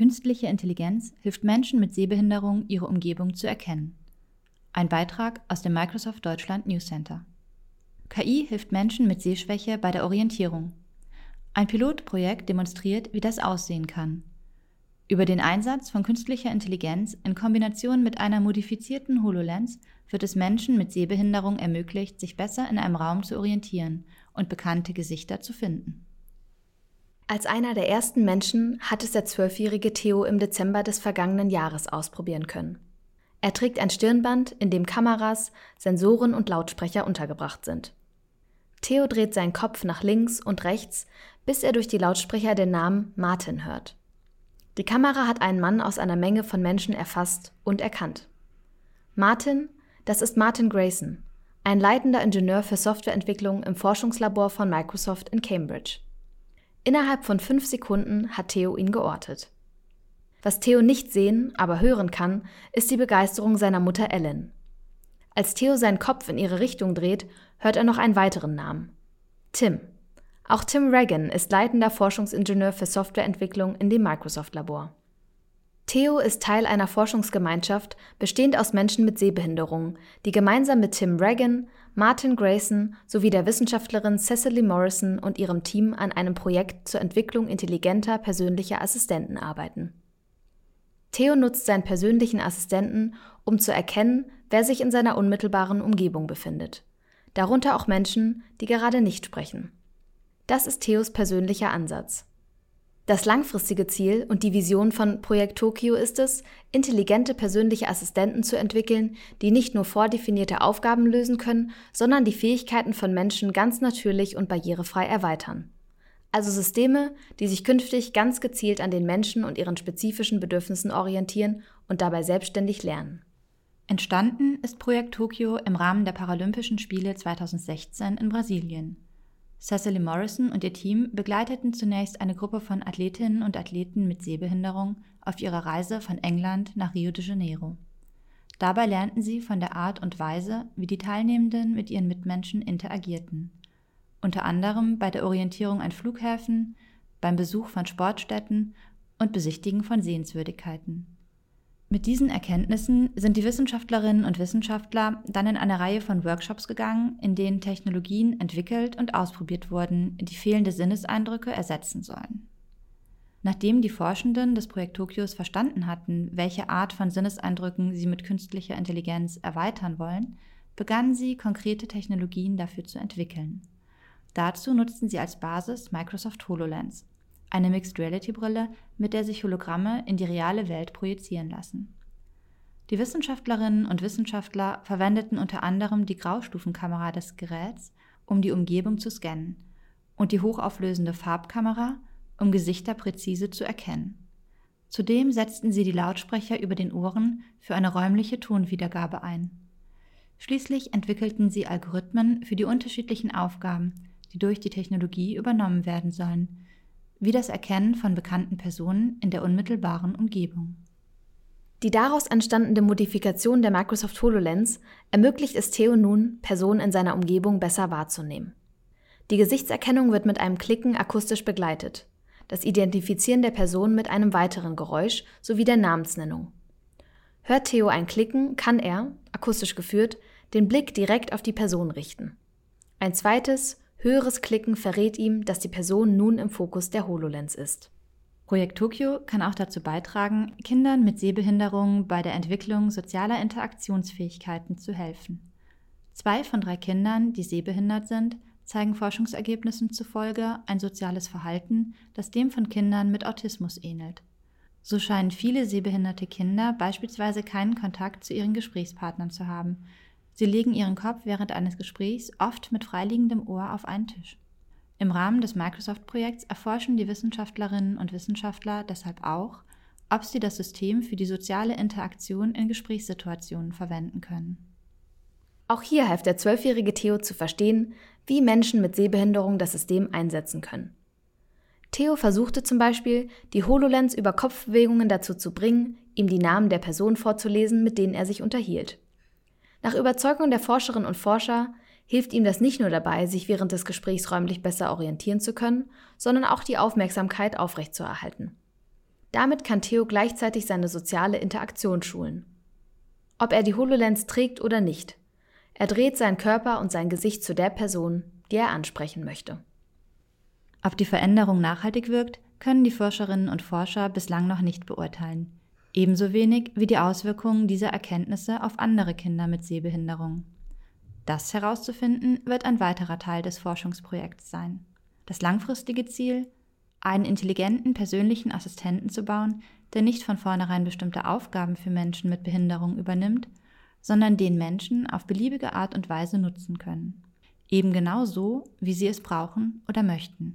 Künstliche Intelligenz hilft Menschen mit Sehbehinderung, ihre Umgebung zu erkennen. Ein Beitrag aus dem Microsoft Deutschland News Center. KI hilft Menschen mit Sehschwäche bei der Orientierung. Ein Pilotprojekt demonstriert, wie das aussehen kann. Über den Einsatz von künstlicher Intelligenz in Kombination mit einer modifizierten HoloLens wird es Menschen mit Sehbehinderung ermöglicht, sich besser in einem Raum zu orientieren und bekannte Gesichter zu finden. Als einer der ersten Menschen hat es der 12-jährige Theo im Dezember des vergangenen Jahres ausprobieren können. Er trägt ein Stirnband, in dem Kameras, Sensoren und Lautsprecher untergebracht sind. Theo dreht seinen Kopf nach links und rechts, bis er durch die Lautsprecher den Namen Martin hört. Die Kamera hat einen Mann aus einer Menge von Menschen erfasst und erkannt. Martin, das ist Martin Grayson, ein leitender Ingenieur für Softwareentwicklung im Forschungslabor von Microsoft in Cambridge. Innerhalb von 5 Sekunden hat Theo ihn geortet. Was Theo nicht sehen, aber hören kann, ist die Begeisterung seiner Mutter Ellen. Als Theo seinen Kopf in ihre Richtung dreht, hört er noch einen weiteren Namen: Tim. Auch Tim Regan ist leitender Forschungsingenieur für Softwareentwicklung in dem Microsoft-Labor. Theo ist Teil einer Forschungsgemeinschaft, bestehend aus Menschen mit Sehbehinderungen, die gemeinsam mit Tim Regan, Martin Grayson sowie der Wissenschaftlerin Cecily Morrison und ihrem Team an einem Projekt zur Entwicklung intelligenter persönlicher Assistenten arbeiten. Theo nutzt seinen persönlichen Assistenten, um zu erkennen, wer sich in seiner unmittelbaren Umgebung befindet. Darunter auch Menschen, die gerade nicht sprechen. Das ist Theos persönlicher Ansatz. Das langfristige Ziel und die Vision von Projekt Tokyo ist es, intelligente persönliche Assistenten zu entwickeln, die nicht nur vordefinierte Aufgaben lösen können, sondern die Fähigkeiten von Menschen ganz natürlich und barrierefrei erweitern. Also Systeme, die sich künftig ganz gezielt an den Menschen und ihren spezifischen Bedürfnissen orientieren und dabei selbstständig lernen. Entstanden ist Projekt Tokyo im Rahmen der Paralympischen Spiele 2016 in Brasilien. Cecily Morrison und ihr Team begleiteten zunächst eine Gruppe von Athletinnen und Athleten mit Sehbehinderung auf ihrer Reise von England nach Rio de Janeiro. Dabei lernten sie von der Art und Weise, wie die Teilnehmenden mit ihren Mitmenschen interagierten. Unter anderem bei der Orientierung an Flughäfen, beim Besuch von Sportstätten und Besichtigen von Sehenswürdigkeiten. Mit diesen Erkenntnissen sind die Wissenschaftlerinnen und Wissenschaftler dann in eine Reihe von Workshops gegangen, in denen Technologien entwickelt und ausprobiert wurden, die fehlende Sinneseindrücke ersetzen sollen. Nachdem die Forschenden des Projekt Tokios verstanden hatten, welche Art von Sinneseindrücken sie mit künstlicher Intelligenz erweitern wollen, begannen sie, konkrete Technologien dafür zu entwickeln. Dazu nutzten sie als Basis Microsoft HoloLens, eine Mixed-Reality-Brille, mit der sich Hologramme in die reale Welt projizieren lassen. Die Wissenschaftlerinnen und Wissenschaftler verwendeten unter anderem die Graustufenkamera des Geräts, um die Umgebung zu scannen, und die hochauflösende Farbkamera, um Gesichter präzise zu erkennen. Zudem setzten sie die Lautsprecher über den Ohren für eine räumliche Tonwiedergabe ein. Schließlich entwickelten sie Algorithmen für die unterschiedlichen Aufgaben, die durch die Technologie übernommen werden sollen, wie das Erkennen von bekannten Personen in der unmittelbaren Umgebung. Die daraus entstandene Modifikation der Microsoft HoloLens ermöglicht es Theo nun, Personen in seiner Umgebung besser wahrzunehmen. Die Gesichtserkennung wird mit einem Klicken akustisch begleitet, das Identifizieren der Person mit einem weiteren Geräusch sowie der Namensnennung. Hört Theo ein Klicken, kann er, akustisch geführt, den Blick direkt auf die Person richten. Ein zweites, höheres Klicken verrät ihm, dass die Person nun im Fokus der HoloLens ist. Projekt Tokyo kann auch dazu beitragen, Kindern mit Sehbehinderungen bei der Entwicklung sozialer Interaktionsfähigkeiten zu helfen. 2 von 3 Kindern, die sehbehindert sind, zeigen Forschungsergebnissen zufolge ein soziales Verhalten, das dem von Kindern mit Autismus ähnelt. So scheinen viele sehbehinderte Kinder beispielsweise keinen Kontakt zu ihren Gesprächspartnern zu haben. Sie legen ihren Kopf während eines Gesprächs oft mit freiliegendem Ohr auf einen Tisch. Im Rahmen des Microsoft-Projekts erforschen die Wissenschaftlerinnen und Wissenschaftler deshalb auch, ob sie das System für die soziale Interaktion in Gesprächssituationen verwenden können. Auch hier half der 12-jährige Theo zu verstehen, wie Menschen mit Sehbehinderung das System einsetzen können. Theo versuchte zum Beispiel, die HoloLens über Kopfbewegungen dazu zu bringen, ihm die Namen der Personen vorzulesen, mit denen er sich unterhielt. Nach Überzeugung der Forscherinnen und Forscher hilft ihm das nicht nur dabei, sich während des Gesprächs räumlich besser orientieren zu können, sondern auch die Aufmerksamkeit aufrechtzuerhalten. Damit kann Theo gleichzeitig seine soziale Interaktion schulen. Ob er die HoloLens trägt oder nicht, er dreht seinen Körper und sein Gesicht zu der Person, die er ansprechen möchte. Ob die Veränderung nachhaltig wirkt, können die Forscherinnen und Forscher bislang noch nicht beurteilen. Ebenso wenig wie die Auswirkungen dieser Erkenntnisse auf andere Kinder mit Sehbehinderung. Das herauszufinden, wird ein weiterer Teil des Forschungsprojekts sein. Das langfristige Ziel? Einen intelligenten persönlichen Assistenten zu bauen, der nicht von vornherein bestimmte Aufgaben für Menschen mit Behinderung übernimmt, sondern den Menschen auf beliebige Art und Weise nutzen können. Eben genau so, wie sie es brauchen oder möchten.